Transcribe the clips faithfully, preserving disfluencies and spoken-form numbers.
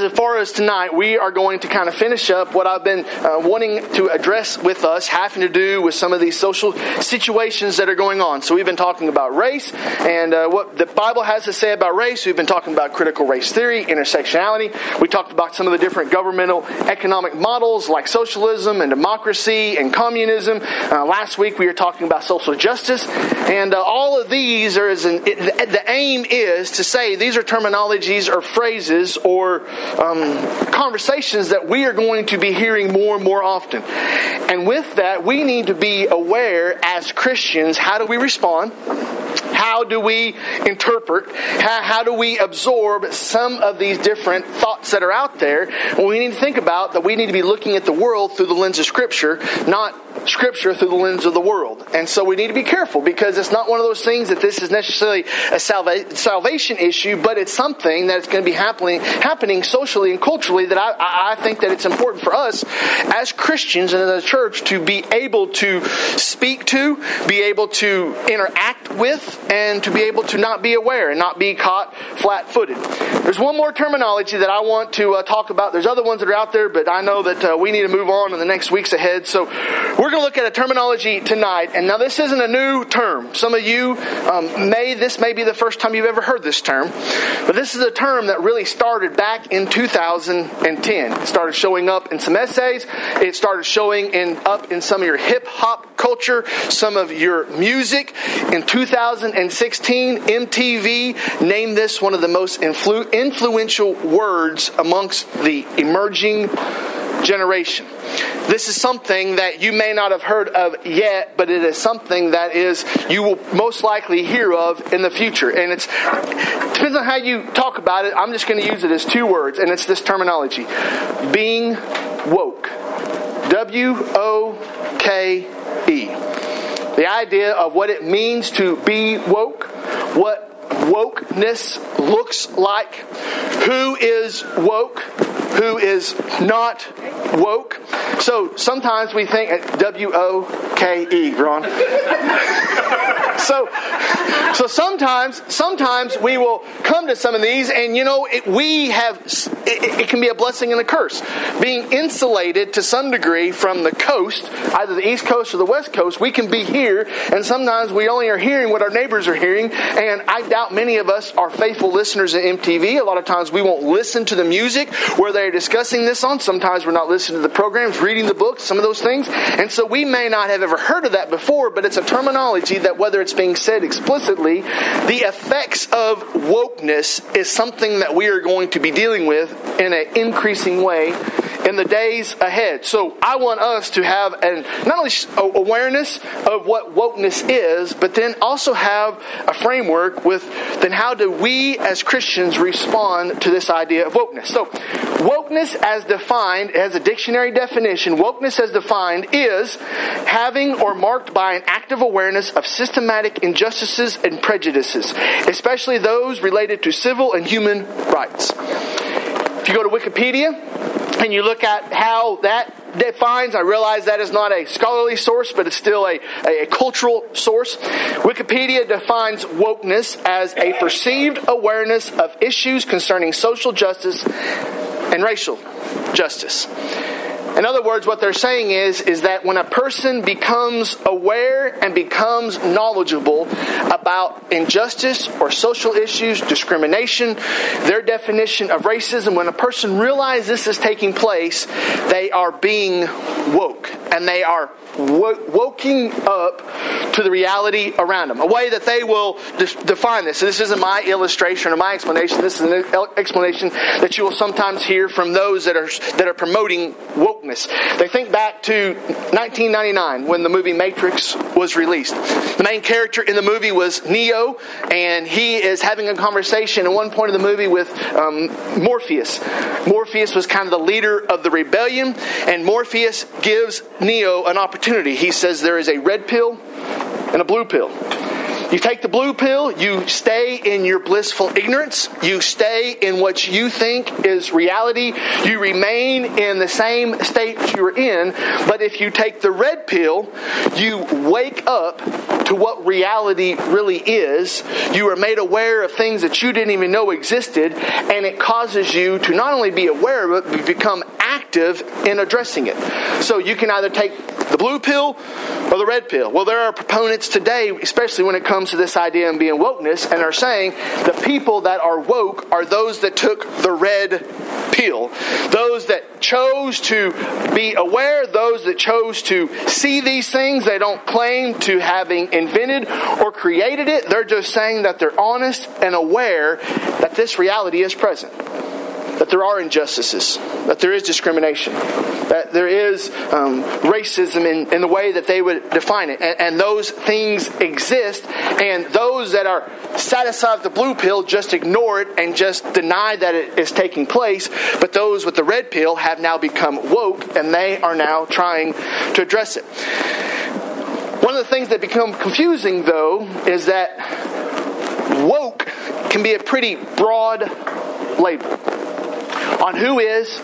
as far as tonight, we are going to kind of finish up what I've been uh, wanting to address with us, having to do with some of these social situations that are going on. So we've been talking about race and uh, what the Bible has to say about race. We've been talking about critical race theory, intersectionality. We talked about some of the different governmental economic models like socialism and democracy and communism. Uh, last week we were talking about social justice. And uh, all of these are as an, it, the aim is to say these are terminologies or phrases or um, conversations that we are going to be hearing more and more often. And with that, we need to be aware as Christians, how do we respond? How do we interpret? How, how do we absorb some of these different thoughts that are out there? And we need to think about that we need to be looking at the world through the lens of Scripture, not Scripture through the lens of the world. And so we need to be careful, because it's not one of those things that this is necessarily a salva- salvation issue, but it's something that's going to be happening happening socially and culturally that I, I think that it's important for us as Christians and as a church to be able to speak to, be able to interact with, and to be able to not be aware and not be caught flat-footed. There's one more terminology that I want to uh, talk about. There's other ones that are out there, but I know that uh, we need to move on in the next weeks ahead, so we're going to look at a terminology tonight. And now this isn't a new term. Some of you um, may, this may be the first time you've ever heard this term, but this is a term that really started back in two thousand ten. It started showing up in some essays. It started showing in, up in some of your hip-hop culture, some of your music. In two thousand sixteen, M T V named this one of the most influ- influential words amongst the emerging generation. This is something that you may not have heard of yet, but it is something that is you will most likely hear of in the future. And it's it depends on how you talk about it. I'm just going to use it as two words, and it's this terminology. Being woke. W O K E. The idea of what it means to be woke, what wokeness looks like, who is woke, who is not woke. So sometimes we think at W O K E, Ron. so so sometimes sometimes we will come to some of these, and you know, it, we have it, it can be a blessing and a curse. Being insulated to some degree from the coast, either the East Coast or the West Coast, we can be here, and sometimes we only are hearing what our neighbors are hearing, and I doubt many of us are faithful listeners at M T V. A lot of times we won't listen to the music where they're discussing this on. Sometimes we're not listening to the programs, reading the books, some of those things, and so we may not have ever heard of that before, but it's a terminology that, whether it's being said explicitly, the effects of wokeness is something that we are going to be dealing with in an increasing way in the days ahead. So I want us to have an not only awareness of what wokeness is, but then also have a framework with then how do we as Christians respond to this idea of wokeness. So wokeness as defined, as a dictionary definition, wokeness as defined is having or marked by an active awareness of systematic injustices and prejudices, especially those related to civil and human rights. If you go to Wikipedia, and you look at how that defines, I realize that is not a scholarly source, but it's still a, a, a cultural source. Wikipedia defines wokeness as a perceived awareness of issues concerning social justice and racial justice. In other words, what they're saying is, is that when a person becomes aware and becomes knowledgeable about injustice or social issues, discrimination, their definition of racism, when a person realizes this is taking place, they are being woke. And they are wo- woking up to the reality around them. A way that they will de- define this. So this isn't my illustration or my explanation. This is an explanation that you will sometimes hear from those that are that are promoting wokeness. They think back to nineteen ninety-nine when the movie Matrix was released. The main character in the movie was Neo, and he is having a conversation at one point of the movie with um, Morpheus. Morpheus was kind of the leader of the rebellion, and Morpheus gives Neo an opportunity. He says there is a red pill and a blue pill. You take the blue pill, you stay in your blissful ignorance, you stay in what you think is reality, you remain in the same state you're in, but if you take the red pill, you wake up to what reality really is. You are made aware of things that you didn't even know existed, and it causes you to not only be aware of it, but become active in addressing it. So you can either take the blue pill or the red pill. Well, there are proponents today, especially when it comes to this idea of being wokeness, and are saying the people that are woke are those that took the red pill. Those that chose to be aware, those that chose to see these things, they don't claim to having invented or created it. They're just saying that they're honest and aware that this reality is present. That there are injustices, that there is discrimination, that there is um, racism in, in the way that they would define it. And, and those things exist, and those that are satisfied with the blue pill just ignore it and just deny that it is taking place. But those with the red pill have now become woke, and they are now trying to address it. One of the things that become confusing, though, is that woke can be a pretty broad label on who is,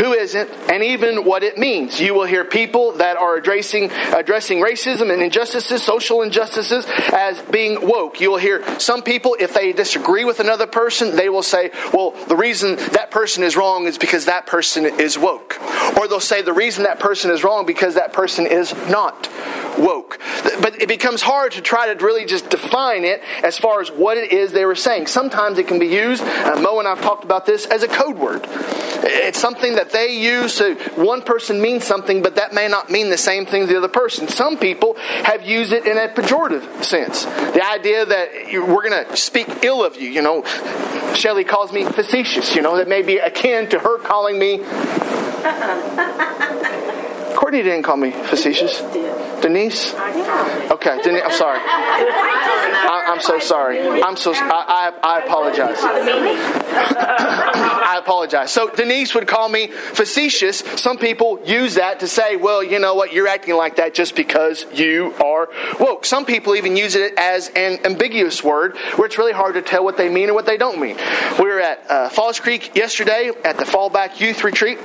who isn't, and even what it means. You will hear people that are addressing addressing racism and injustices, social injustices, as being woke. You will hear some people, if they disagree with another person, they will say, well, the reason that person is wrong is because that person is woke. Or they'll say the reason that person is wrong because that person is not woke. But it becomes hard to try to really just define it as far as what it is they were saying. Sometimes it can be used, uh, Mo and I have talked about this, as a code word. It's something that they use to, one person means something, but that may not mean the same thing to the other person. Some people have used it in a pejorative sense. The idea that you, we're going to speak ill of you. You know, Shelley calls me facetious. You know, that may be akin to her calling me... Courtney didn't call me facetious. Denise? Okay, Denise, I'm sorry. I, I'm so sorry. I'm so. I, I, I apologize. I apologize. So Denise would call me facetious. Some people use that to say, well, you know what, you're acting like that just because you are woke. Some people even use it as an ambiguous word where it's really hard to tell what they mean or what they don't mean. We were at uh, Falls Creek yesterday at the Fallback Youth Retreat.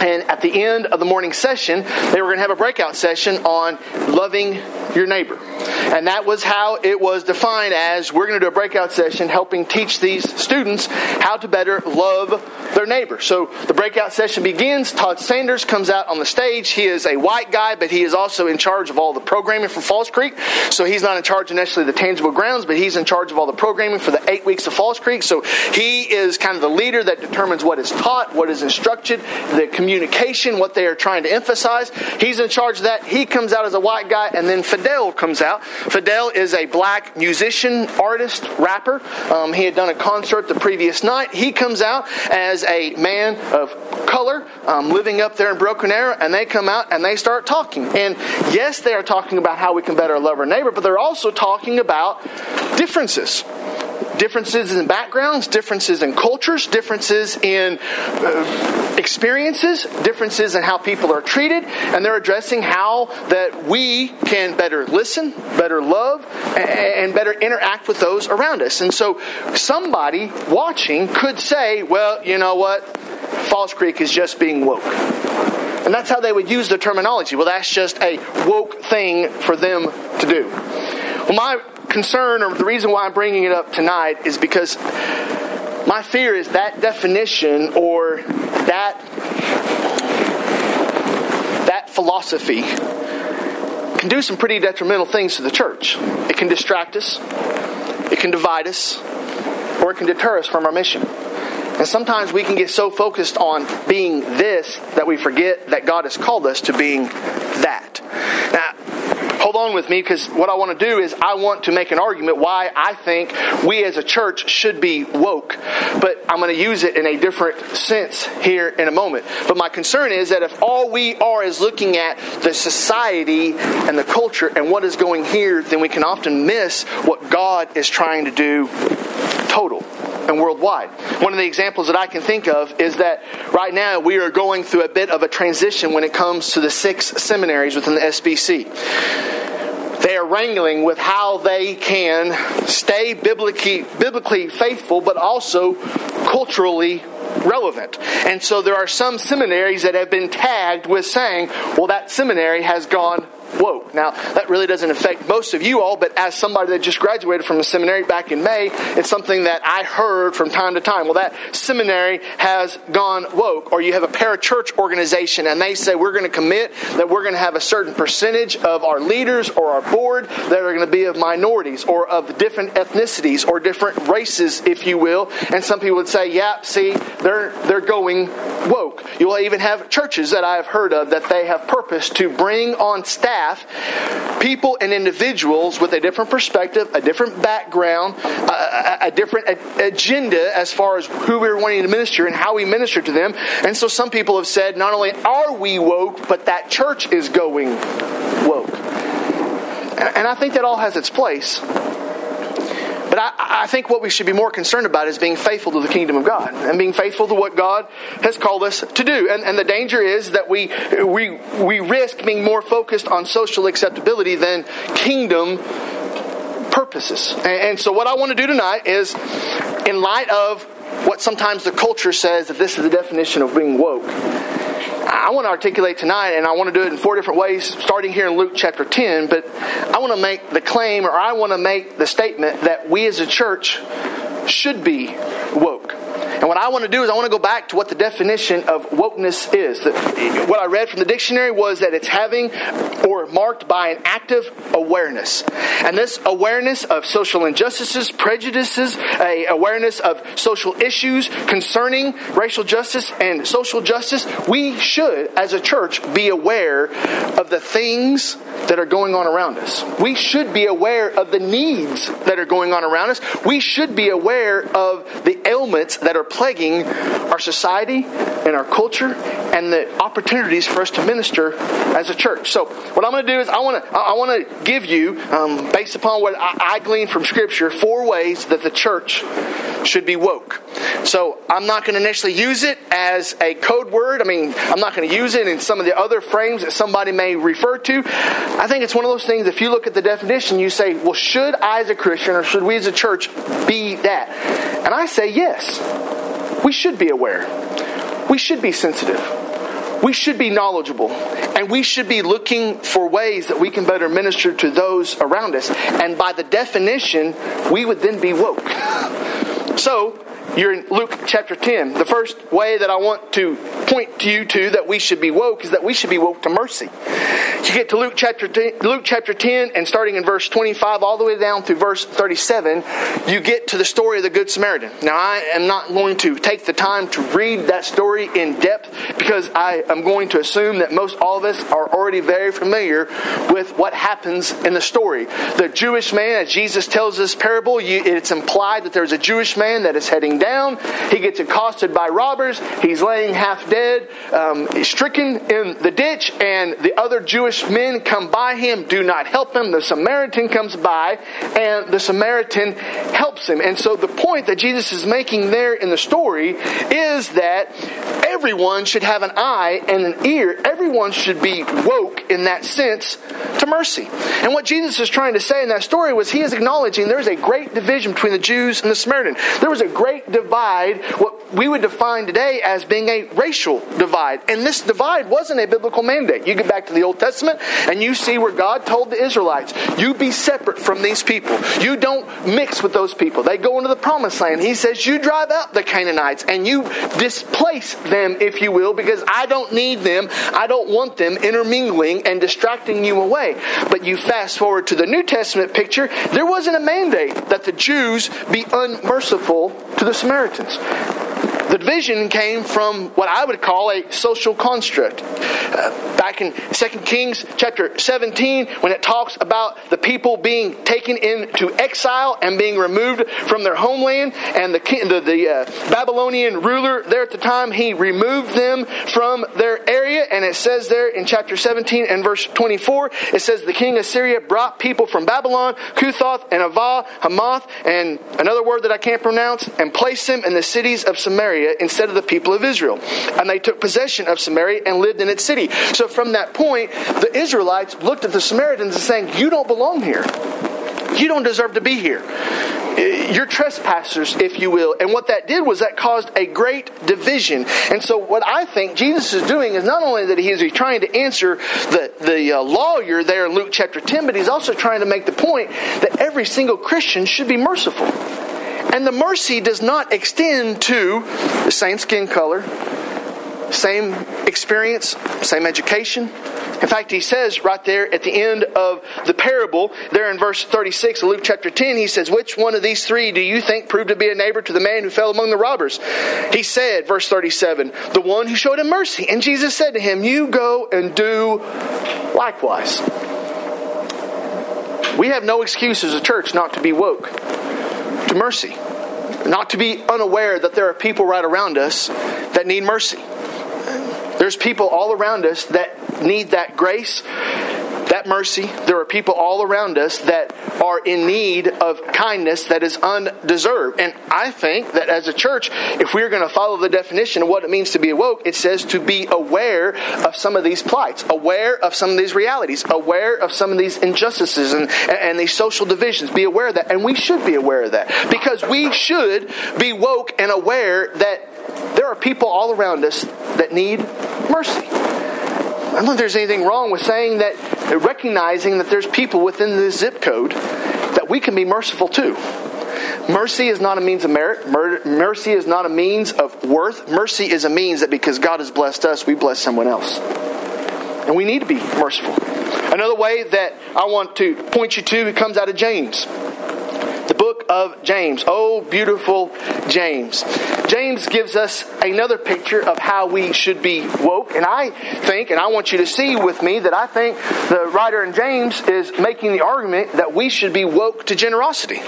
And at the end of the morning session, they were going to have a breakout session on loving your neighbor. And that was how it was defined as, we're going to do a breakout session helping teach these students how to better love their neighbor. So the breakout session begins. Todd Sanders comes out on the stage. He is a white guy, but he is also in charge of all the programming for Falls Creek. So he's not in charge of necessarily the tangible grounds, but he's in charge of all the programming for the eight weeks of Falls Creek. So he is kind of the leader that determines what is taught, what is instructed, the community. Communication, what they are trying to emphasize. He's in charge of that. He comes out as a white guy, and then Fidel comes out. Fidel is a black musician, artist, rapper. Um, he had done a concert the previous night. He comes out as a man of color, um, living up there in Broken Arrow, and they come out and they start talking. And yes, they are talking about how we can better love our neighbor, but they're also talking about differences. Differences in backgrounds, differences in cultures, differences in uh, experiences, differences in how people are treated, and they're addressing how that we can better listen, better love, and better interact with those around us. And so somebody watching could say, well, you know what? Falls Creek is just being woke. And that's how they would use the terminology. Well, that's just a woke thing for them to do. Well, my concern, or the reason why I'm bringing it up tonight, is because my fear is that definition or that that philosophy can do some pretty detrimental things to the church. It can distract us, it can divide us, or it can deter us from our mission. And sometimes we can get so focused on being this that we forget that God has called us to being that. Now, hold on with me, because what I want to do is I want to make an argument why I think we as a church should be woke. But I'm going to use it in a different sense here in a moment. But my concern is that if all we are is looking at the society and the culture and what is going here, then we can often miss what God is trying to do total and worldwide. One of the examples that I can think of is that right now we are going through a bit of a transition when it comes to the six seminaries within the S B C. They are wrangling with how they can stay biblically, biblically faithful, but also culturally relevant. And so there are some seminaries that have been tagged with saying, well, that seminary has gone woke. Now, that really doesn't affect most of you all, but as somebody that just graduated from a seminary back in May, it's something that I heard from time to time. Well, that seminary has gone woke. Or you have a parachurch organization, and they say we're going to commit that we're going to have a certain percentage of our leaders or our board that are going to be of minorities or of different ethnicities or different races, if you will. And some people would say, yeah, see, they're they're going woke. You'll even have churches that I've heard of that they have purposed to bring on staff people and individuals with a different perspective, a different background, a, a, a different a, agenda as far as who we're wanting to minister and how we minister to them. And so some people have said, not only are we woke, but that church is going woke. And I think that all has its place. But I, I think what we should be more concerned about is being faithful to the kingdom of God and being faithful to what God has called us to do. And, and the danger is that we we we risk being more focused on social acceptability than kingdom purposes. And, and so what I want to do tonight is, in light of what sometimes the culture says that this is the definition of being woke, I want to articulate tonight, and I want to do it in four different ways, starting here in Luke chapter ten, but I want to make the claim, or I want to make the statement that we as a church should be woke. And what I want to do is I want to go back to what the definition of wokeness is. What I read from the dictionary was that it's having or marked by an active awareness. And this awareness of social injustices, prejudices, a awareness of social issues concerning racial justice and social justice, we should, as a church, be aware of the things that are going on around us. We should be aware of the needs that are going on around us. We should be aware of the ailments that are plaguing our society and our culture and the opportunities for us to minister as a church. So what I'm going to do is I want to I want to give you, um, based upon what I, I gleaned from Scripture, four ways that the church should be woke. So I'm not going to initially use it as a code word. I mean, I'm not going to use it in some of the other frames that somebody may refer to. I think it's one of those things, if you look at the definition, you say, well, should I as a Christian or should we as a church be that? And I say yes. We should be aware. We should be sensitive. We should be knowledgeable. And we should be looking for ways that we can better minister to those around us. And by the definition, we would then be woke. So, you're in Luke chapter ten. The first way that I want to point to you to that we should be woke is that we should be woke to mercy. You get to Luke chapter ten, Luke chapter ten, and starting in verse twenty-five all the way down through verse thirty-seven, you get to the story of the Good Samaritan. Now, I am not going to take the time to read that story in depth because I am going to assume that most all of us are already very familiar with what happens in the story. The Jewish man, as Jesus tells this parable, you, it's implied that there's a Jewish man that is heading down. He gets accosted by robbers. He's laying half dead, um, stricken in the ditch, and the other Jewish men come by him, do not help him. The Samaritan comes by, and the Samaritan helps him. And so the point that Jesus is making there in the story is that everyone should have an eye and an ear. Everyone should be woke in that sense to mercy. And what Jesus is trying to say in that story was he is acknowledging there is a great division between the Jews and the Samaritan. There was a great divide, what we would define today as being a racial divide. And this divide wasn't a biblical mandate. You get back to the Old Testament and you see where God told the Israelites, you be separate from these people. You don't mix with those people. They go into the promised land. He says, you drive out the Canaanites and you displace them, if you will, because I don't need them. I don't want them intermingling and distracting you away. But you fast forward to the New Testament picture, there wasn't a mandate that the Jews be unmerciful to the Samaritans. The division came from what I would call a social construct. Uh, back in Second Kings chapter seventeen, when it talks about the people being taken into exile and being removed from their homeland, and the the, the uh, Babylonian ruler there at the time, he removed them from their area, and it says there in chapter seventeen and verse twenty-four, it says the king of Syria brought people from Babylon, Cuthoth, and Avah, Hamath, and another word that I can't pronounce, and placed them in the cities of Samaria instead of the people of Israel. And they took possession of Samaria and lived in its city. So from that point, the Israelites looked at the Samaritans and saying, you don't belong here. You don't deserve to be here. You're trespassers, if you will. And what that did was that caused a great division. And so what I think Jesus is doing is not only that he is trying to answer the, the uh, lawyer there in Luke chapter ten, but he's also trying to make the point that every single Christian should be merciful. And the mercy does not extend to the same skin color, same experience, same education. In fact, he says right there at the end of the parable, there in verse thirty-six of Luke chapter ten, he says, which one of these three do you think proved to be a neighbor to the man who fell among the robbers? He said, verse thirty-seven, the one who showed him mercy. And Jesus said to him, you go and do likewise. We have no excuse as a church not to be woke to mercy, not to be unaware that there are people right around us that need mercy. There's people all around us that need that grace, that mercy. There are people all around us that are in need of kindness that is undeserved. And I think that as a church, if we're going to follow the definition of what it means to be awoke, it says to be aware of some of these plights, aware of some of these realities, aware of some of these injustices and, and these social divisions. Be aware of that. And we should be aware of that, because we should be woke and aware that there are people all around us that need mercy. I don't think there's anything wrong with saying that, recognizing that there's people within this zip code that we can be merciful to. Mercy is not a means of merit. Mercy is not a means of worth. Mercy is a means that because God has blessed us, we bless someone else. And we need to be merciful. Another way that I want to point you to, it comes out of James. The book of James. Oh, beautiful James. James gives us another picture of how we should be woke. And I think, and I want you to see with me, that I think the writer in James is making the argument that we should be woke to generosity.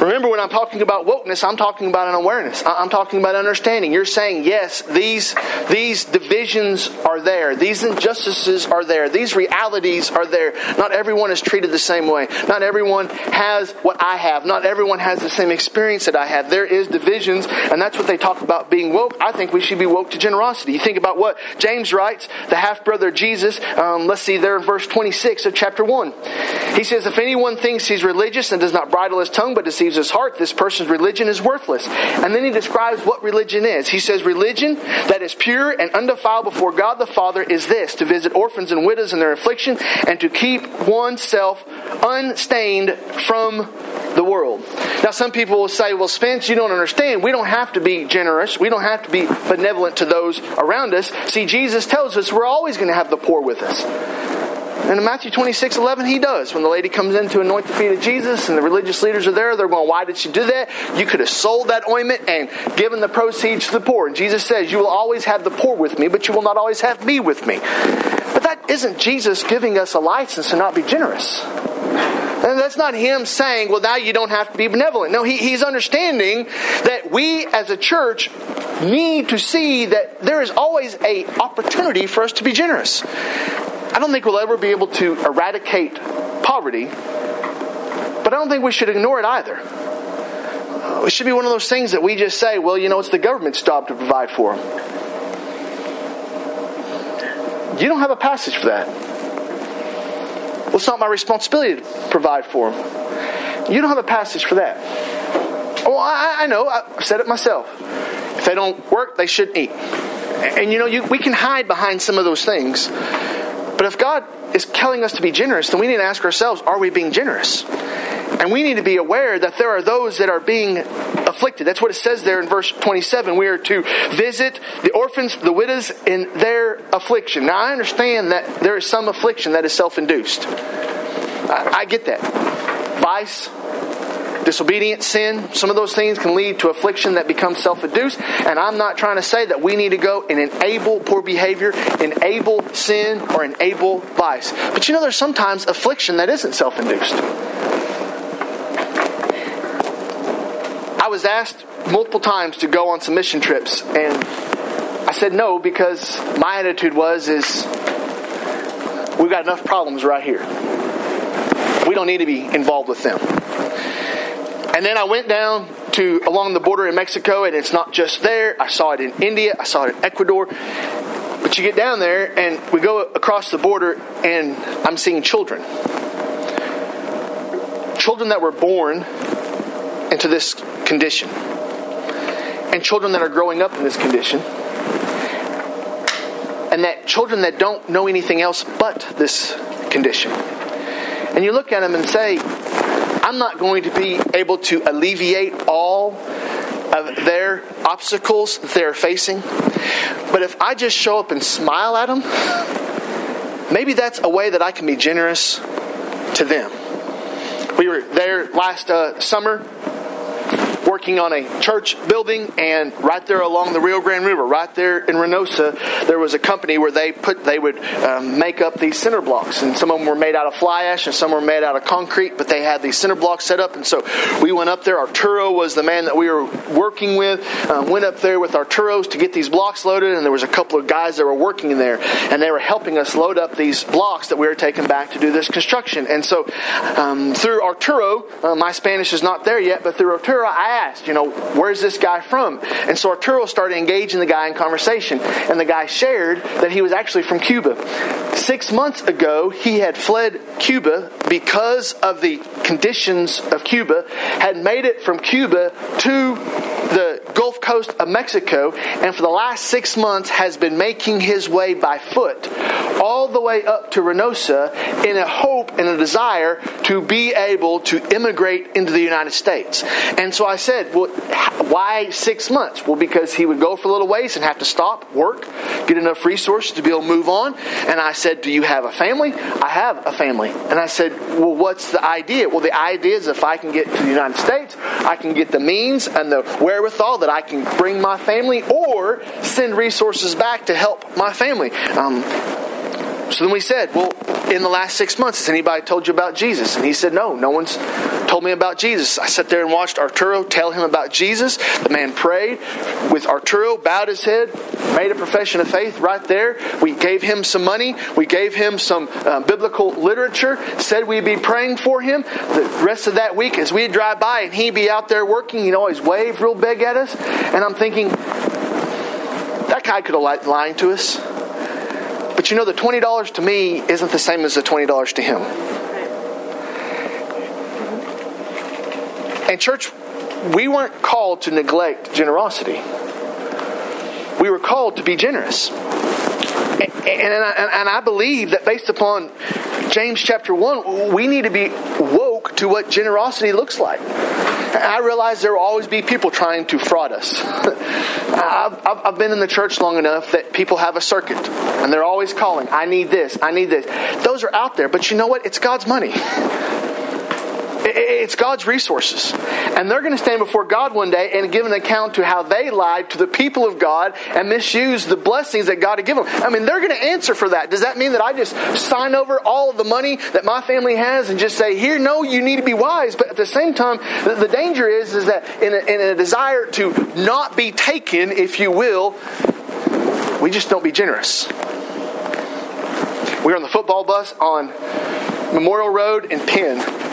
Remember, when I'm talking about wokeness, I'm talking about an awareness. I'm talking about understanding. You're saying, yes, these, these divisions are there. These injustices are there. These realities are there. Not everyone is treated the same way. Not everyone has what I have. Not everyone has the same experience that I have. There is divisions, and that's what they talk about being woke. I think we should be woke to generosity. You think about what James writes, the half-brother of Jesus. Um, let's see there in verse twenty-six of chapter one. He says, if anyone thinks he's religious and does not bridle his tongue but deceives his heart, this person's religion is worthless. And then he describes what religion is. He says, religion that is pure and undefiled before God the Father is this, to visit orphans and widows in their affliction, and to keep oneself unstained from the world. Now, some people will say, well, Spence, you don't understand. We don't have to be generous. We don't have to be benevolent to those around us. See, Jesus tells us we're always going to have the poor with us. And in Matthew twenty-six, eleven, he does. When the lady comes in to anoint the feet of Jesus and the religious leaders are there, they're going, why did she do that? You could have sold that ointment and given the proceeds to the poor. And Jesus says, you will always have the poor with me, but you will not always have me with me. But that isn't Jesus giving us a license to not be generous. And that's not him saying, well, now you don't have to be benevolent. No, he, he's understanding that we as a church need to see that there is always an opportunity for us to be generous. I don't think we'll ever be able to eradicate poverty, but I don't think we should ignore it either. It should be one of those things that we just say, well, you know, it's the government's job to provide for them. You don't have a passage for that. Well, it's not my responsibility to provide for them. You don't have a passage for that. Oh, I, I know. I've said it myself. If they don't work, they shouldn't eat. And, and you know, you, we can hide behind some of those things. But if God is telling us to be generous, then we need to ask ourselves, are we being generous? And we need to be aware that there are those that are being afflicted. That's what it says there in verse twenty-seven. We are to visit the orphans, the widows, in their affliction. Now, I understand that there is some affliction that is self-induced. I, I get that. Vice, disobedience, sin, some of those things can lead to affliction that becomes self-induced. And I'm not trying to say that we need to go and enable poor behavior, enable sin, or enable vice. But you know, there's sometimes affliction that isn't self-induced. I was asked multiple times to go on some mission trips, and I said no, because my attitude was, is we've got enough problems right here. We don't need to be involved with them. And then I went down to along the border in Mexico, and it's not just there. I saw it in India. I saw it in Ecuador. But you get down there, and we go across the border, and I'm seeing children. children that were born into this condition, and children that are growing up in this condition, and that children that don't know anything else but this condition. And you look at them and say, I'm not going to be able to alleviate all of their obstacles that they're facing, but if I just show up and smile at them, maybe that's a way that I can be generous to them. We were there last uh, summer working on a church building, and right there along the Rio Grande River, right there in Reynosa, there was a company where they put they would um, make up these cinder blocks, and some of them were made out of fly ash and some were made out of concrete, but they had these cinder blocks set up. And so we went up there. Arturo was the man that we were working with. Um, went up there with Arturo's to get these blocks loaded, and there was a couple of guys that were working in there, and they were helping us load up these blocks that we were taking back to do this construction. And so um, through Arturo, uh, my Spanish is not there yet, but through Arturo I asked, you know, where's this guy from? And so Arturo started engaging the guy in conversation, and the guy shared that he was actually from Cuba. Six months ago, he had fled Cuba because of the conditions of Cuba, had made it from Cuba to the Gulf Coast of Mexico, and for the last six months has been making his way by foot all the way up to Reynosa in a hope and a desire to be able to immigrate into the United States. And so I said, well, why six months? Well, because he would go for a little ways and have to stop, work, get enough resources to be able to move on. And I said, do you have a family? I have a family. And I said, well, what's the idea? Well, the idea is if I can get to the United States, I can get the means and the wherewithal that I can bring my family or send resources back to help my family. Um, so then we said, well, in the last six months, has anybody told you about Jesus? And he said, no, no one's told me about Jesus. I sat there and watched Arturo tell him about Jesus. The man prayed with Arturo, bowed his head, made a profession of faith right there. We gave him some money. We gave him some uh, biblical literature, said we'd be praying for him. The rest of that week, as we'd drive by and he'd be out there working, he'd always wave real big at us. And I'm thinking, that guy could have lied to us. But you know, the twenty dollars to me isn't the same as the twenty dollars to him. And church, we weren't called to neglect generosity. We were called to be generous. And, and, I, and I believe that based upon James chapter one, we need to be woke to what generosity looks like. I realize there will always be people trying to fraud us. I've, I've been in the church long enough that people have a circuit, and they're always calling, I need this, I need this. Those are out there, but you know what? It's God's money. It's God's resources. And they're going to stand before God one day and give an account to how they lied to the people of God and misused the blessings that God had given them. I mean, they're going to answer for that. Does that mean that I just sign over all of the money that my family has and just say, here, no, you need to be wise? But at the same time, the danger is, is that in a, in a desire to not be taken, if you will, we just don't be generous. We were on the football bus on Memorial Road in Penn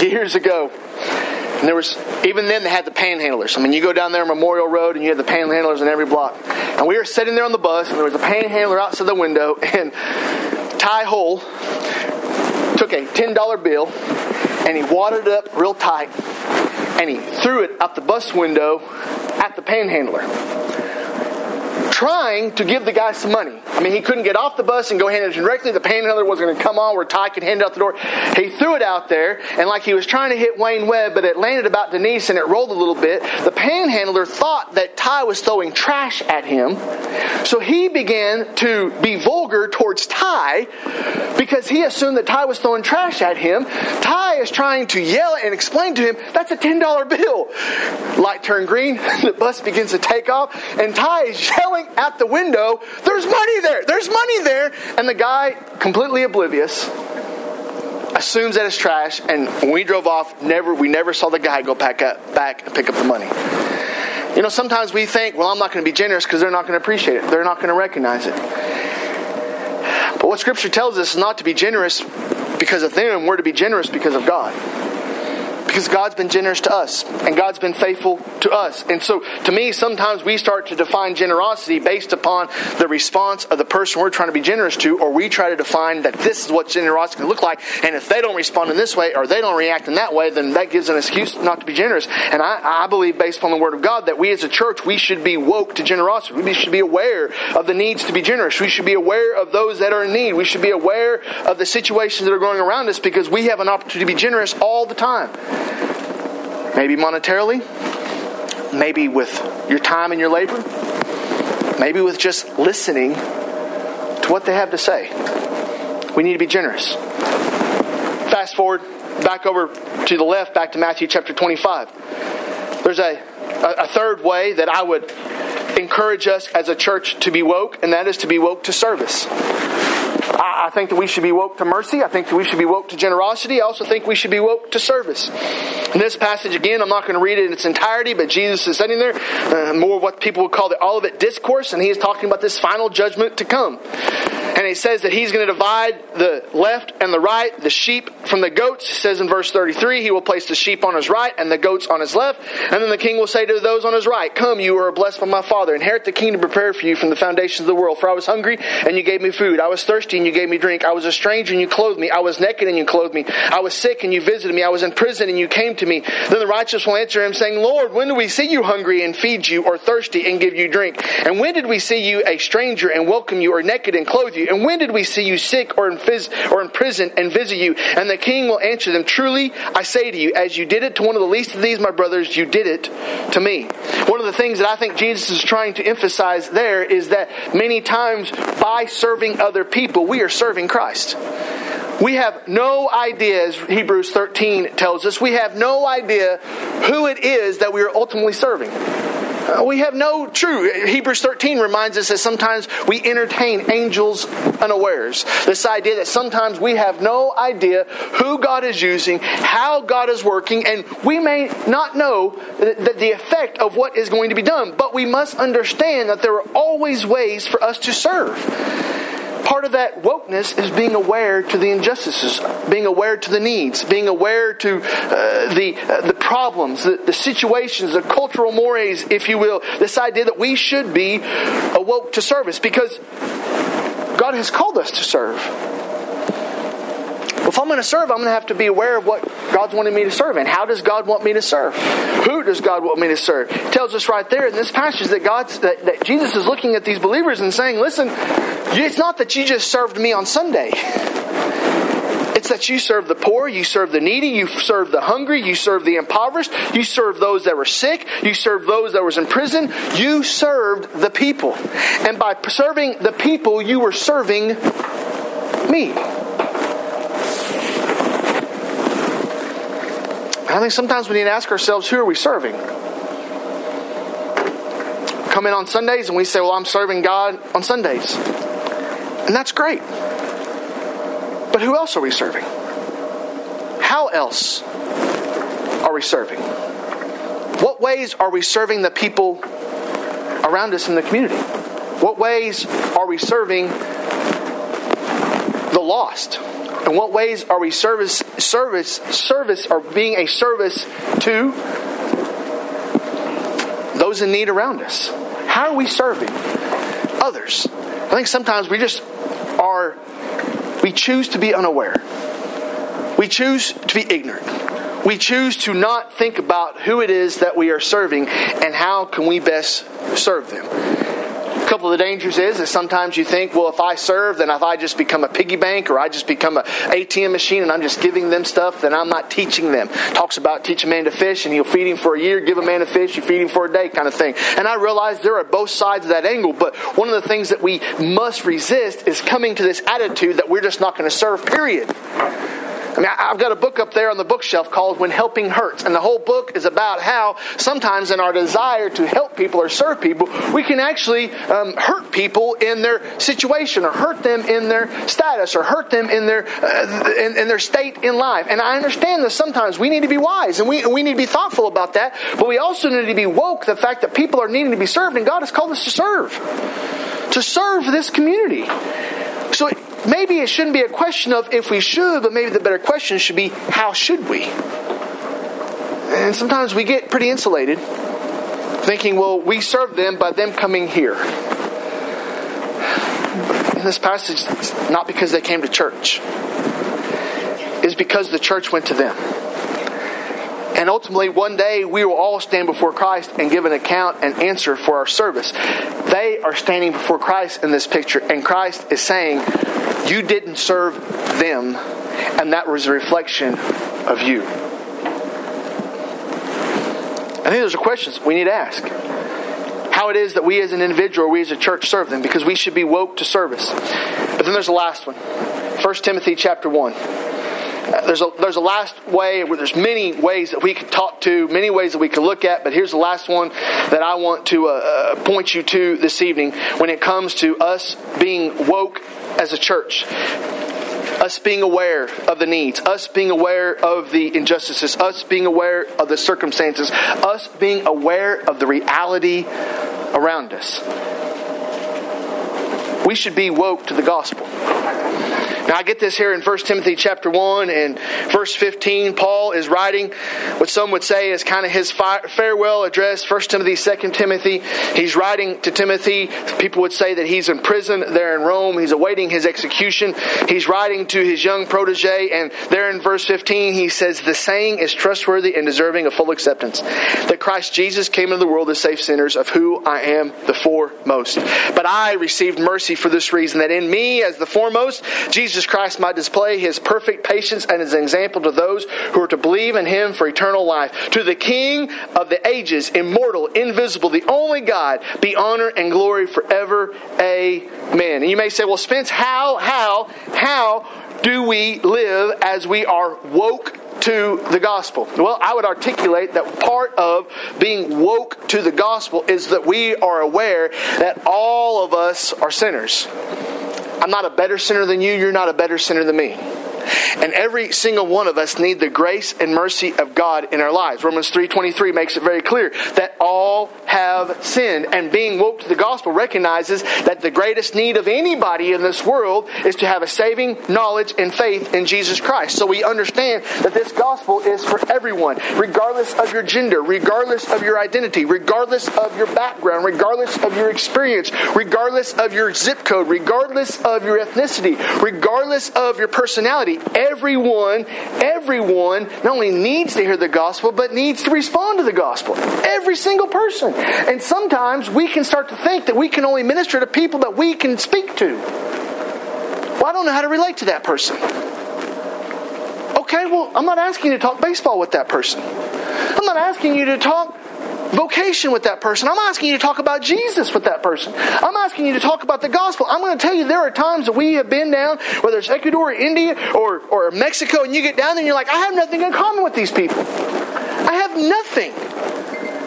years ago, and there was, even then they had the panhandlers. I mean, you go down there on Memorial Road and you have the panhandlers in every block. And we were sitting there on the bus, and there was a panhandler outside the window, and Ty Hull took a ten dollar bill and he wadded it up real tight and he threw it out the bus window at the panhandler, trying to give the guy some money. I mean, he couldn't get off the bus and go hand it directly. The panhandler was going to come on where Ty could hand it out the door. He threw it out there, and like he was trying to hit Wayne Webb, but it landed about Denise and it rolled a little bit. The panhandler thought that Ty was throwing trash at him, so he began to be vulgar towards Ty because he assumed that Ty was throwing trash at him. Ty is trying to yell and explain to him, that's a ten dollar bill. Light turned green, the bus begins to take off, and Ty is yelling at the window, there's money there, there's money there. And the guy, completely oblivious, assumes that it's trash, and when we drove off, never we never saw the guy go back up back and pick up the money. You know, sometimes we think, well, I'm not going to be generous because they're not going to appreciate it, they're not going to recognize it. But what Scripture tells us is not to be generous because of them, we're to be generous because of God. because God's been generous to us and God's been faithful to us. And so to me, sometimes we start to define generosity based upon the response of the person we're trying to be generous to, or we try to define that this is what generosity can look like, and if they don't respond in this way or they don't react in that way, then that gives an excuse not to be generous. And I, I believe based upon the Word of God that we as a church, we should be woke to generosity. We should be aware of the needs to be generous. We should be aware of those that are in need. We should be aware of the situations that are going around us, because we have an opportunity to be generous all the time. Maybe monetarily, maybe with your time and your labor, maybe with just listening to what they have to say. We need to be generous. Fast forward back over to the left, back to Matthew chapter twenty-five. There's a, a, a third way that I would encourage us as a church to be woke, and that is to be woke to service. I think that we should be woke to mercy. I think that we should be woke to generosity. I also think we should be woke to service. In this passage, again, I'm not going to read it in its entirety, but Jesus is sitting there, uh, more of what people would call the Olivet Discourse, and he is talking about this final judgment to come. And he says that he's going to divide the left and the right, the sheep from the goats. He says in verse thirty-three, he will place the sheep on his right and the goats on his left. And then the king will say to those on his right, "Come, you are blessed by my Father. Inherit the kingdom prepared for you from the foundations of the world. For I was hungry, and you gave me food. I was thirsty, and you gave me drink. I was a stranger, and you clothed me. I was naked, and you clothed me. I was sick, and you visited me. I was in prison, and you came to me." Then the righteous will answer him, saying, "Lord, when did we see you hungry and feed you, or thirsty and give you drink? And when did we see you a stranger and welcome you, or naked and clothe you? And when did we see you sick or in, phys- or in prison and visit you?" And the king will answer them, "Truly, I say to you, as you did it to one of the least of these, my brothers, you did it to me." One of the things that I think Jesus is trying to emphasize there is that many times by serving other people, we are serving Christ. We have no idea, as Hebrews thirteen tells us, we have no idea who it is that we are ultimately serving. We have no true. Hebrews thirteen reminds us that sometimes we entertain angels unawares. This idea that sometimes we have no idea who God is using, how God is working, and we may not know the effect of what is going to be done. But we must understand that there are always ways for us to serve. Part of that wokeness is being aware to the injustices, being aware to the needs, being aware to uh, the uh, the problems, the, the situations, the cultural mores, if you will. This idea that we should be awoke to service, because God has called us to serve. If I'm going to serve, I'm going to have to be aware of what God's wanting me to serve in. How does God want me to serve? Who does God want me to serve? It tells us right there in this passage that God's that, that Jesus is looking at these believers and saying, "Listen, it's not that you just served me on Sunday. It's that you serve the poor, you serve the needy, you serve the hungry, you serve the impoverished, you serve those that were sick, you serve those that was in prison. You served the people. And by serving the people, you were serving me." I think sometimes we need to ask ourselves, who are we serving? Come in on Sundays and we say, "Well, I'm serving God on Sundays." And that's great. But who else are we serving? How else are we serving? What ways are we serving the people around us in the community? What ways are we serving the lost? In what ways are we service, service, service, or being a service to those in need around us? How are we serving others? I think sometimes we just are, we choose to be unaware. We choose to be ignorant. We choose to not think about who it is that we are serving and how can we best serve them. A couple of the dangers is that sometimes you think, well, if I serve, then if I just become a piggy bank or I just become an A T M machine and I'm just giving them stuff, then I'm not teaching them. Talks about teach a man to fish and he'll feed him for a year, give a man a fish, you feed him for a day kind of thing. And I realize there are both sides of that angle, but one of the things that we must resist is coming to this attitude that we're just not going to serve, period. I mean, I've got a book up there on the bookshelf called When Helping Hurts. And the whole book is about how sometimes in our desire to help people or serve people, we can actually um, hurt people in their situation or hurt them in their status or hurt them in their uh, in, in their state in life. And I understand that sometimes we need to be wise and we, and we need to be thoughtful about that. But we also need to be woke to the fact that people are needing to be served and God has called us to serve. To serve this community. So it, Maybe it shouldn't be a question of if we should, but maybe the better question should be, how should we? And sometimes we get pretty insulated, thinking, well, we serve them by them coming here. In this passage, it's not because they came to church. It's because the church went to them. And ultimately, one day, we will all stand before Christ and give an account and answer for our service. They are standing before Christ in this picture, and Christ is saying, you didn't serve them, and that was a reflection of you. I think those are questions we need to ask. How it is that we as an individual or we as a church serve them, because we should be woke to service. But then there's the last one. First Timothy chapter one. There's a, there's a last way where there's many ways that we could talk to, many ways that we could look at, but here's the last one that I want to uh, point you to this evening when it comes to us being woke as a church. Us being aware of the needs, us being aware of the injustices, us being aware of the circumstances, us being aware of the reality around us. We should be woke to the gospel. Now I get this here in First Timothy chapter one and verse fifteen. Paul is writing what some would say is kind of his farewell address. First Timothy, Second Timothy. He's writing to Timothy. People would say that he's in prison there in Rome. He's awaiting his execution. He's writing to his young protege. And there in verse fifteen he says, the saying is trustworthy and deserving of full acceptance, that Christ Jesus came into the world to save sinners, of who I am the foremost. But I received mercy for this reason, that in me as the foremost, Jesus Jesus Christ might display His perfect patience and His example to those who are to believe in Him for eternal life. To the King of the ages, immortal, invisible, the only God, be honor and glory forever. Amen. And you may say, well, Spence, how, how, how do we live as we are woke to the gospel? Well, I would articulate that part of being woke to the gospel is that we are aware that all of us are sinners. I'm not a better sinner than you. You're not a better sinner than me. And every single one of us need the grace and mercy of God in our lives. Romans three twenty-three makes it very clear that all have sinned. And being woke to the gospel recognizes that the greatest need of anybody in this world is to have a saving knowledge and faith in Jesus Christ. So we understand that this gospel is for everyone, regardless of your gender, regardless of your identity, regardless of your background, regardless of your experience, regardless of your zip code, regardless of your ethnicity, regardless of your personality. Everyone, everyone not only needs to hear the gospel, but needs to respond to the gospel. Every single person. And sometimes we can start to think that we can only minister to people that we can speak to. Well, I don't know how to relate to that person. Okay, well, I'm not asking you to talk baseball with that person. I'm not asking you to talk vocation with that person. I'm asking you to talk about Jesus with that person. I'm asking you to talk about the gospel. I'm going to tell you there are times that we have been down, whether it's Ecuador or India or, or Mexico, and you get down there and you're like, I have nothing in common with these people. I have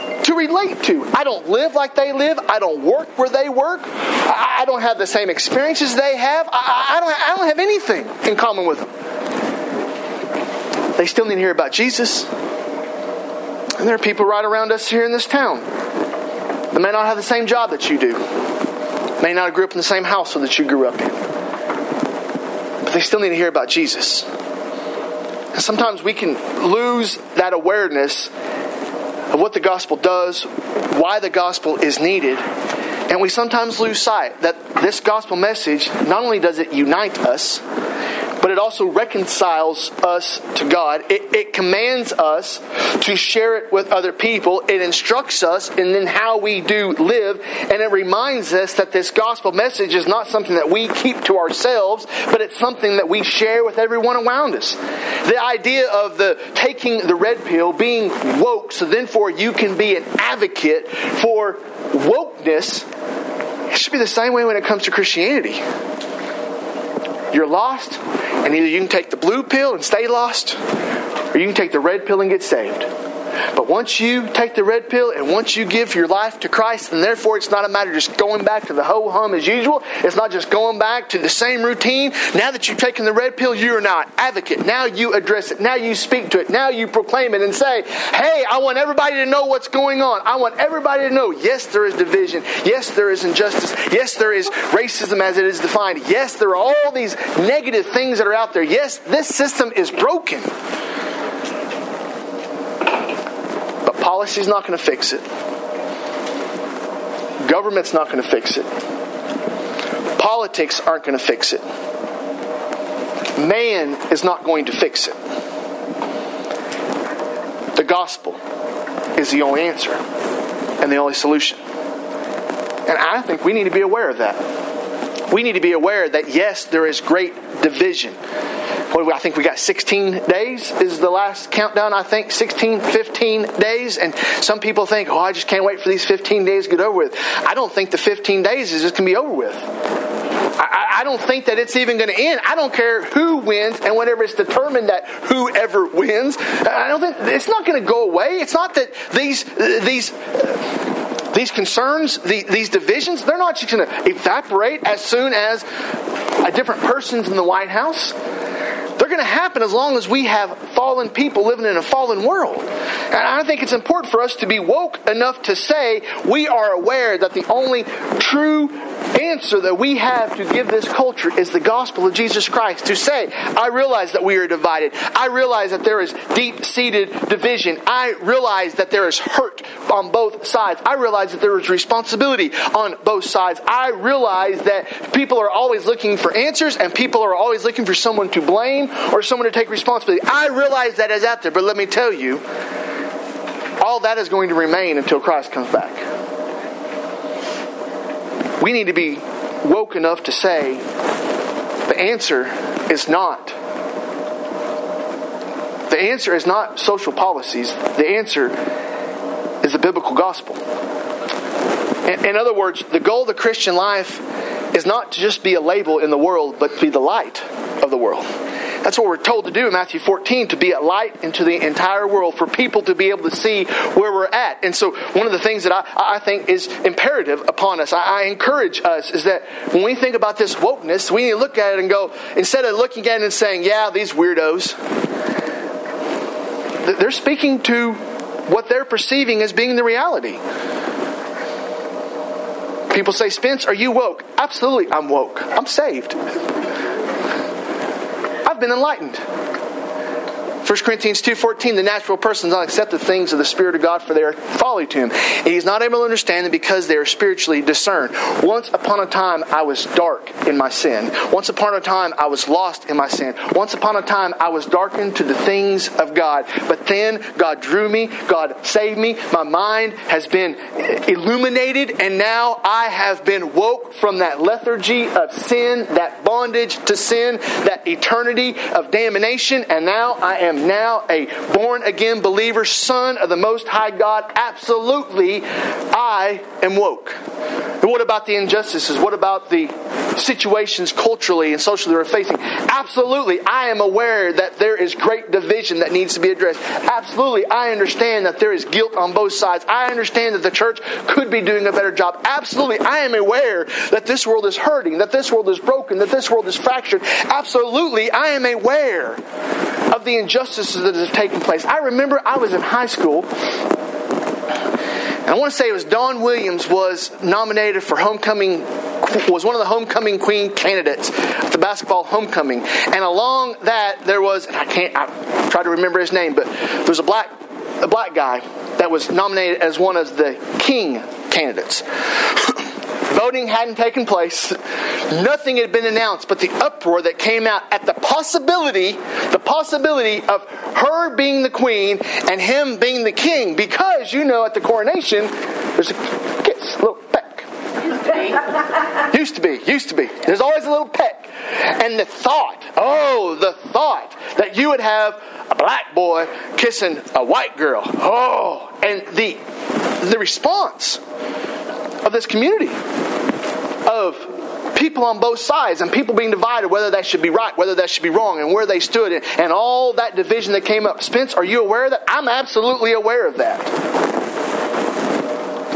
nothing to relate to. I don't live like they live. I don't work where they work. I, I don't have the same experiences they have. I, I, don't, I don't have anything in common with them. They still need to hear about Jesus. And there are people right around us here in this town that may not have the same job that you do, may not have grew up in the same household that you grew up in, but they still need to hear about Jesus. And sometimes we can lose that awareness of what the gospel does, why the gospel is needed, and we sometimes lose sight that this gospel message, not only does it unite us, but it also reconciles us to God. It, it commands us to share it with other people. It instructs us in then how we do live. And it reminds us that this gospel message is not something that we keep to ourselves, but it's something that we share with everyone around us. The idea of the taking the red pill, being woke, so then for you can be an advocate for wokeness, it should be the same way when it comes to Christianity. You're lost, and either you can take the blue pill and stay lost, or you can take the red pill and get saved. But once you take the red pill and once you give your life to Christ, and therefore it's not a matter of just going back to the ho-hum as usual. It's not just going back to the same routine. Now that you've taken the red pill, you're now an advocate. Now you address it. Now you speak to it. Now you proclaim it and say, hey, I want everybody to know what's going on. I want everybody to know, yes, there is division. Yes, there is injustice. Yes, there is racism as it is defined. Yes, there are all these negative things that are out there. Yes, this system is broken. Policy's not going to fix it. Government's not going to fix it. Politics aren't going to fix it. Man is not going to fix it. The gospel is the only answer and the only solution. And I think we need to be aware of that. We need to be aware that, yes, there is great division. Well, I think we got sixteen days is the last countdown, I think. sixteen, fifteen days. And some people think, oh, I just can't wait for these fifteen days to get over with. I don't think the fifteen days is just going to be over with. I, I don't think that it's even going to end. I don't care who wins, and whenever it's determined that whoever wins, I don't think it's not going to go away. It's not that these these these concerns, the, these divisions, they're not just going to evaporate as soon as a different person's in the White House. They're going to happen as long as we have fallen people living in a fallen world. And I think it's important for us to be woke enough to say we are aware that the only true answer that we have to give this culture is the gospel of Jesus Christ. To say, I realize that we are divided. I realize that there is deep-seated division. I realize that there is hurt on both sides. I realize that there is responsibility on both sides. I realize that people are always looking for answers and people are always looking for someone to blame or someone to take responsibility. I realize that is out there, but let me tell you, all that is going to remain until Christ comes back. We need to be woke enough to say the answer is not. The answer is not social policies. The answer is the biblical gospel. In, in other words, the goal of the Christian life is not to just be a label in the world, but to be the light of the world. That's what we're told to do in Matthew fourteen, to be a light into the entire world, for people to be able to see where we're at. And so one of the things that I, I think is imperative upon us, I, I encourage us, is that when we think about this wokeness, we need to look at it and go, instead of looking at it and saying, yeah, these weirdos, they're speaking to what they're perceiving as being the reality. People say, Spence, are you woke? Absolutely, I'm woke. I'm saved. Been enlightened. First Corinthians two fourteen, the natural person does not accept the things of the Spirit of God, for they are folly to him. And he is not able to understand them because they are spiritually discerned. Once upon a time I was dark in my sin. Once upon a time I was lost in my sin. Once upon a time I was darkened to the things of God. But then God drew me. God saved me. My mind has been illuminated, and now I have been woke from that lethargy of sin, that bondage to sin, that eternity of damnation, and now I am now a born-again believer, son of the Most High God. Absolutely, I am woke. But what about the injustices? What about the situations culturally and socially we're facing? Absolutely, I am aware that there is great division that needs to be addressed. Absolutely, I understand that there is guilt on both sides. I understand that the church could be doing a better job. Absolutely, I am aware that this world is hurting, that this world is broken, that this world is fractured. Absolutely, I am aware of the injustices Justices that have taken place. I remember I was in high school, and I want to say it was Dawn Williams was nominated for homecoming, was one of the homecoming queen candidates at the basketball homecoming. And along that there was, and I can't, I try to remember his name, but there was a black, a black guy that was nominated as one of the king candidates. Voting hadn't taken place. Nothing had been announced, but the uproar that came out at the possibility, the possibility of her being the queen and him being the king, because, you know, at the coronation, there's a kiss, a little peck. Used to be. Used to be, used to be. There's always a little peck. And the thought, oh, the thought that you would have a black boy kissing a white girl. Oh, and the the response of this community, of people on both sides and people being divided, whether that should be right, whether that should be wrong, and where they stood, and, and all that division that came up. Spence, are you aware of that? I'm absolutely aware of that.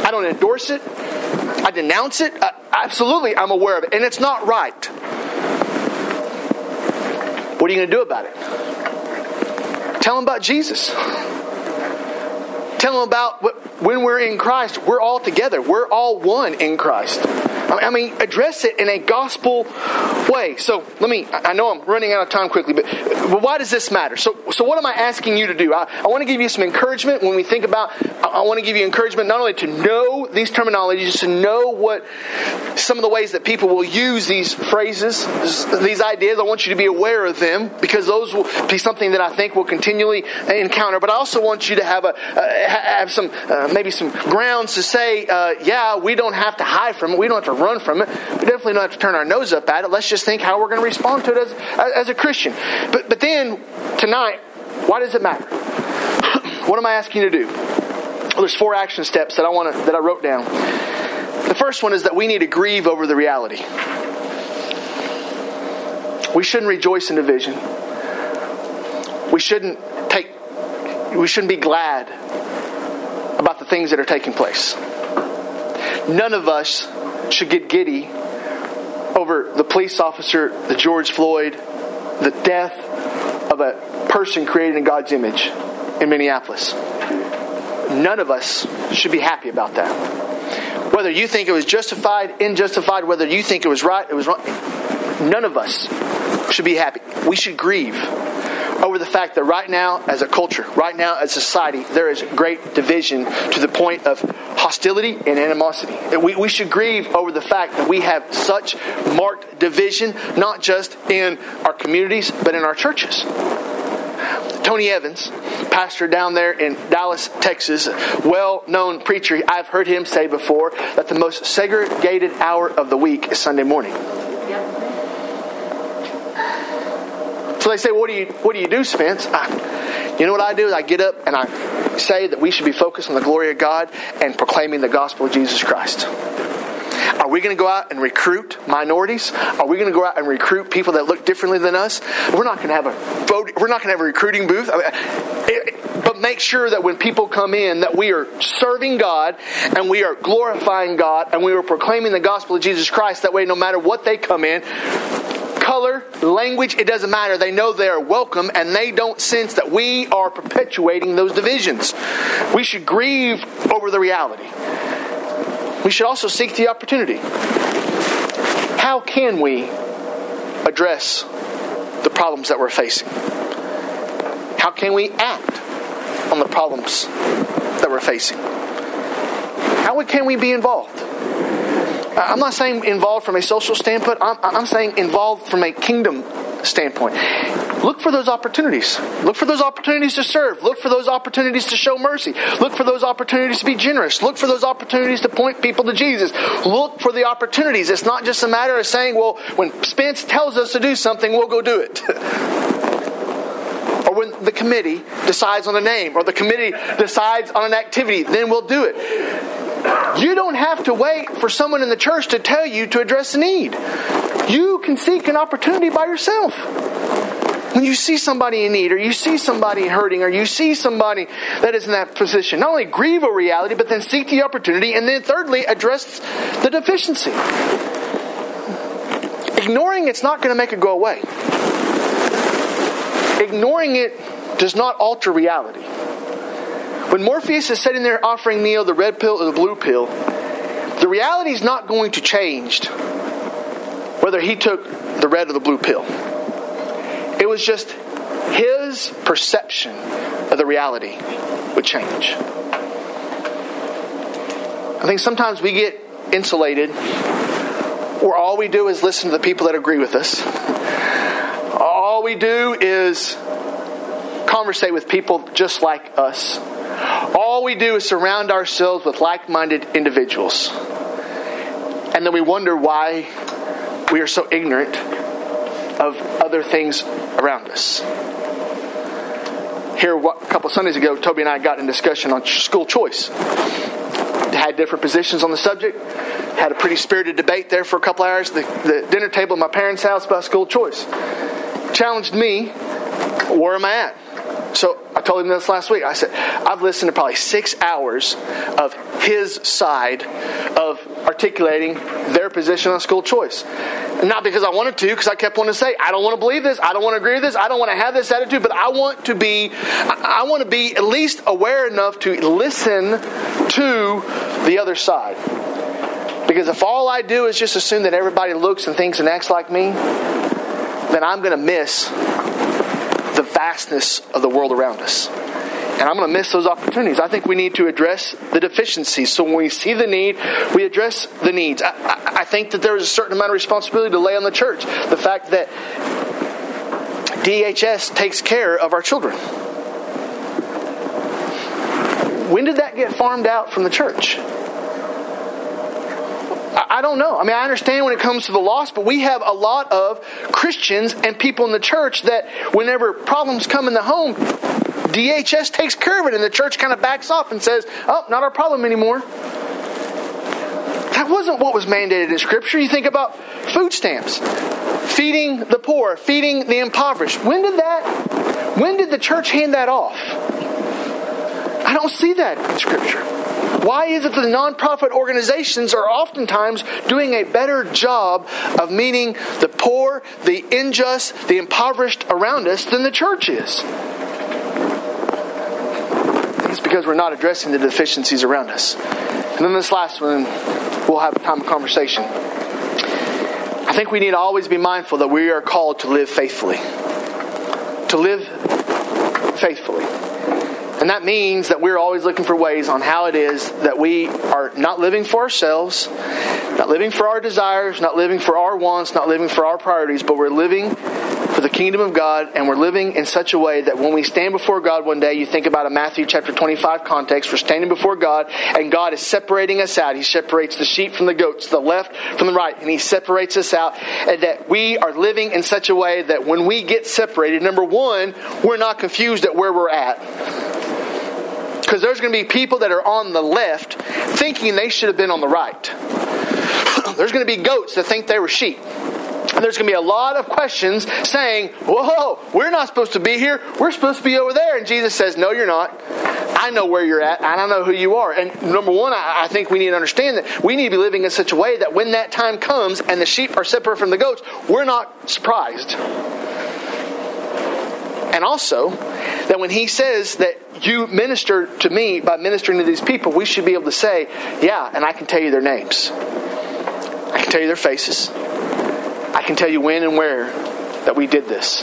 I don't endorse it. I denounce it. I, absolutely, I'm aware of it. And it's not right. What are you going to do about it? Tell them about Jesus. tell them about what, when we're in Christ, we're all together. We're all one in Christ. I mean, address it in a gospel way. So let me, I know I'm running out of time quickly, but, but why does this matter? So so what am I asking you to do? I, I want to give you some encouragement when we think about, I, I want to give you encouragement not only to know these terminologies, to know what some of the ways that people will use these phrases, these ideas. I want you to be aware of them because those will be something that I think we'll continually encounter. But I also want you to have a uh, have some uh, maybe some grounds to say, uh, yeah, we don't have to hide from it. We don't have to run from it. We definitely don't have to turn our nose up at it. Let's just think how we're going to respond to it as, as a Christian. But but then, tonight, why does it matter? What am I asking you to do? Well, there's four action steps that I want to, that I wrote down. The first one is that we need to grieve over the reality. We shouldn't rejoice in division. We shouldn't take. We shouldn't be glad about the things that are taking place. None of us should get giddy over the police officer, the George Floyd, the death of a person created in God's image in Minneapolis. None of us should be happy about that. Whether you think it was justified, unjustified, whether you think it was right, it was wrong, none of us should be happy. We should grieve over the fact that right now, as a culture, right now as society, there is great division to the point of hostility and animosity. We, we should grieve over the fact that we have such marked division, not just in our communities, but in our churches. Tony Evans, pastor down there in Dallas, Texas, well-known preacher, I've heard him say before that the most segregated hour of the week is Sunday morning. So they say, what do you what do you do, Spence? I, you know what I do is I get up and I say that we should be focused on the glory of God and proclaiming the gospel of Jesus Christ. Are we going to go out and recruit minorities? Are we going to go out and recruit people that look differently than us? We're not going to have a vote. We're not going to have a recruiting booth. I mean, it, it, but make sure that when people come in, that we are serving God and we are glorifying God and we are proclaiming the gospel of Jesus Christ. That way, no matter what they come in. Color, language, it doesn't matter. They know they are welcome and they don't sense that we are perpetuating those divisions. We should grieve over the reality. We should also seek the opportunity. How can we address the problems that we're facing? How can we act on the problems that we're facing? How can we be involved? I'm not saying involved from a social standpoint. I'm, I'm saying involved from a kingdom standpoint. Look for those opportunities. Look for those opportunities to serve. Look for those opportunities to show mercy. Look for those opportunities to be generous. Look for those opportunities to point people to Jesus. Look for the opportunities. It's not just a matter of saying, well, when Spence tells us to do something, we'll go do it. Or when the committee decides on a name, or the committee decides on an activity, then we'll do it. You don't have to wait for someone in the church to tell you to address a need. You can seek an opportunity by yourself. When you see somebody in need, or you see somebody hurting, or you see somebody that is in that position, not only grieve a reality, but then seek the opportunity, and then thirdly, address the deficiency. Ignoring it's not going to make it go away. Ignoring it does not alter reality. When Morpheus is sitting there offering Neo the red pill or the blue pill, the reality is not going to change whether he took the red or the blue pill. It was just his perception of the reality would change. I think sometimes we get insulated where all we do is listen to the people that agree with us. All we do is conversate with people just like us. All we do is surround ourselves with like-minded individuals. And then we wonder why we are so ignorant of other things around us. Here, a couple Sundays ago, Toby and I got in discussion on school choice. Had different positions on the subject. Had a pretty spirited debate there for a couple hours at the, the dinner table at my parents' house about school choice. Challenged me, where am I at? So I told him this last week. I said, I've listened to probably six hours of his side of articulating their position on school choice. And Not because I wanted to, because I kept wanting to say, I don't want to believe this, I don't want to agree with this, I don't want to have this attitude, but I want to be, I want to be at least aware enough to listen to the other side. Because if all I do is just assume that everybody looks and thinks and acts like me, then I'm going to miss the vastness of the world around us. And I'm going to miss those opportunities. I think we need to address the deficiencies. So when we see the need, we address the needs. I, I, I think that there is a certain amount of responsibility to lay on the church. The fact that D H S takes care of our children. When did that get farmed out from the church? I don't know. I mean, I understand when it comes to the lost, but we have a lot of Christians and people in the church that whenever problems come in the home, D H S takes care of it, and the church kind of backs off and says, oh, not our problem anymore. That wasn't what was mandated in Scripture. You think about food stamps, feeding the poor, feeding the impoverished. When did that, when did the church hand that off? I don't see that in Scripture. Why is it that the nonprofit organizations are oftentimes doing a better job of meeting the poor, the unjust, the impoverished around us than the church is? It's because we're not addressing the deficiencies around us. And then this last one, we'll have a time of conversation. I think we need to always be mindful that we are called to live faithfully. To live faithfully. And that means that we're always looking for ways on how it is that we are not living for ourselves, not living for our desires, not living for our wants, not living for our priorities, but we're living for the kingdom of God, and we're living in such a way that when we stand before God one day, you think about a Matthew chapter twenty-five context, we're standing before God, and God is separating us out. He separates the sheep from the goats, the left from the right, and He separates us out, and that we are living in such a way that when we get separated, number one, we're not confused at where we're at. Because there's going to be people that are on the left thinking they should have been on the right. There's going to be goats that think they were sheep. And there's going to be a lot of questions saying, whoa, we're not supposed to be here. We're supposed to be over there. And Jesus says, no, you're not. I know where you're at. I know who you are. And number one, I think we need to understand that we need to be living in such a way that when that time comes and the sheep are separate from the goats, we're not surprised. And also, that when He says that you minister to me by ministering to these people, we should be able to say, yeah, and I can tell you their names. I can tell you their faces. I can tell you when and where that we did this.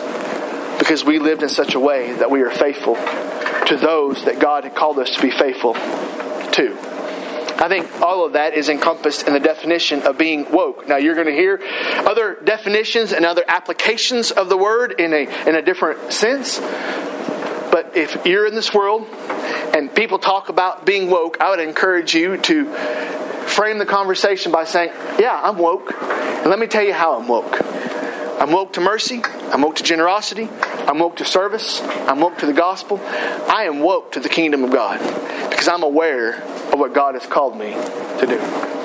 Because we lived in such a way that we are faithful to those that God had called us to be faithful to. I think all of that is encompassed in the definition of being woke. Now you're going to hear other definitions and other applications of the word in a in a different sense. But if you're in this world and people talk about being woke, I would encourage you to frame the conversation by saying, yeah, I'm woke. And let me tell you how I'm woke. I'm woke to mercy. I'm woke to generosity. I'm woke to service. I'm woke to the gospel. I am woke to the kingdom of God because I'm aware of what God has called me to do.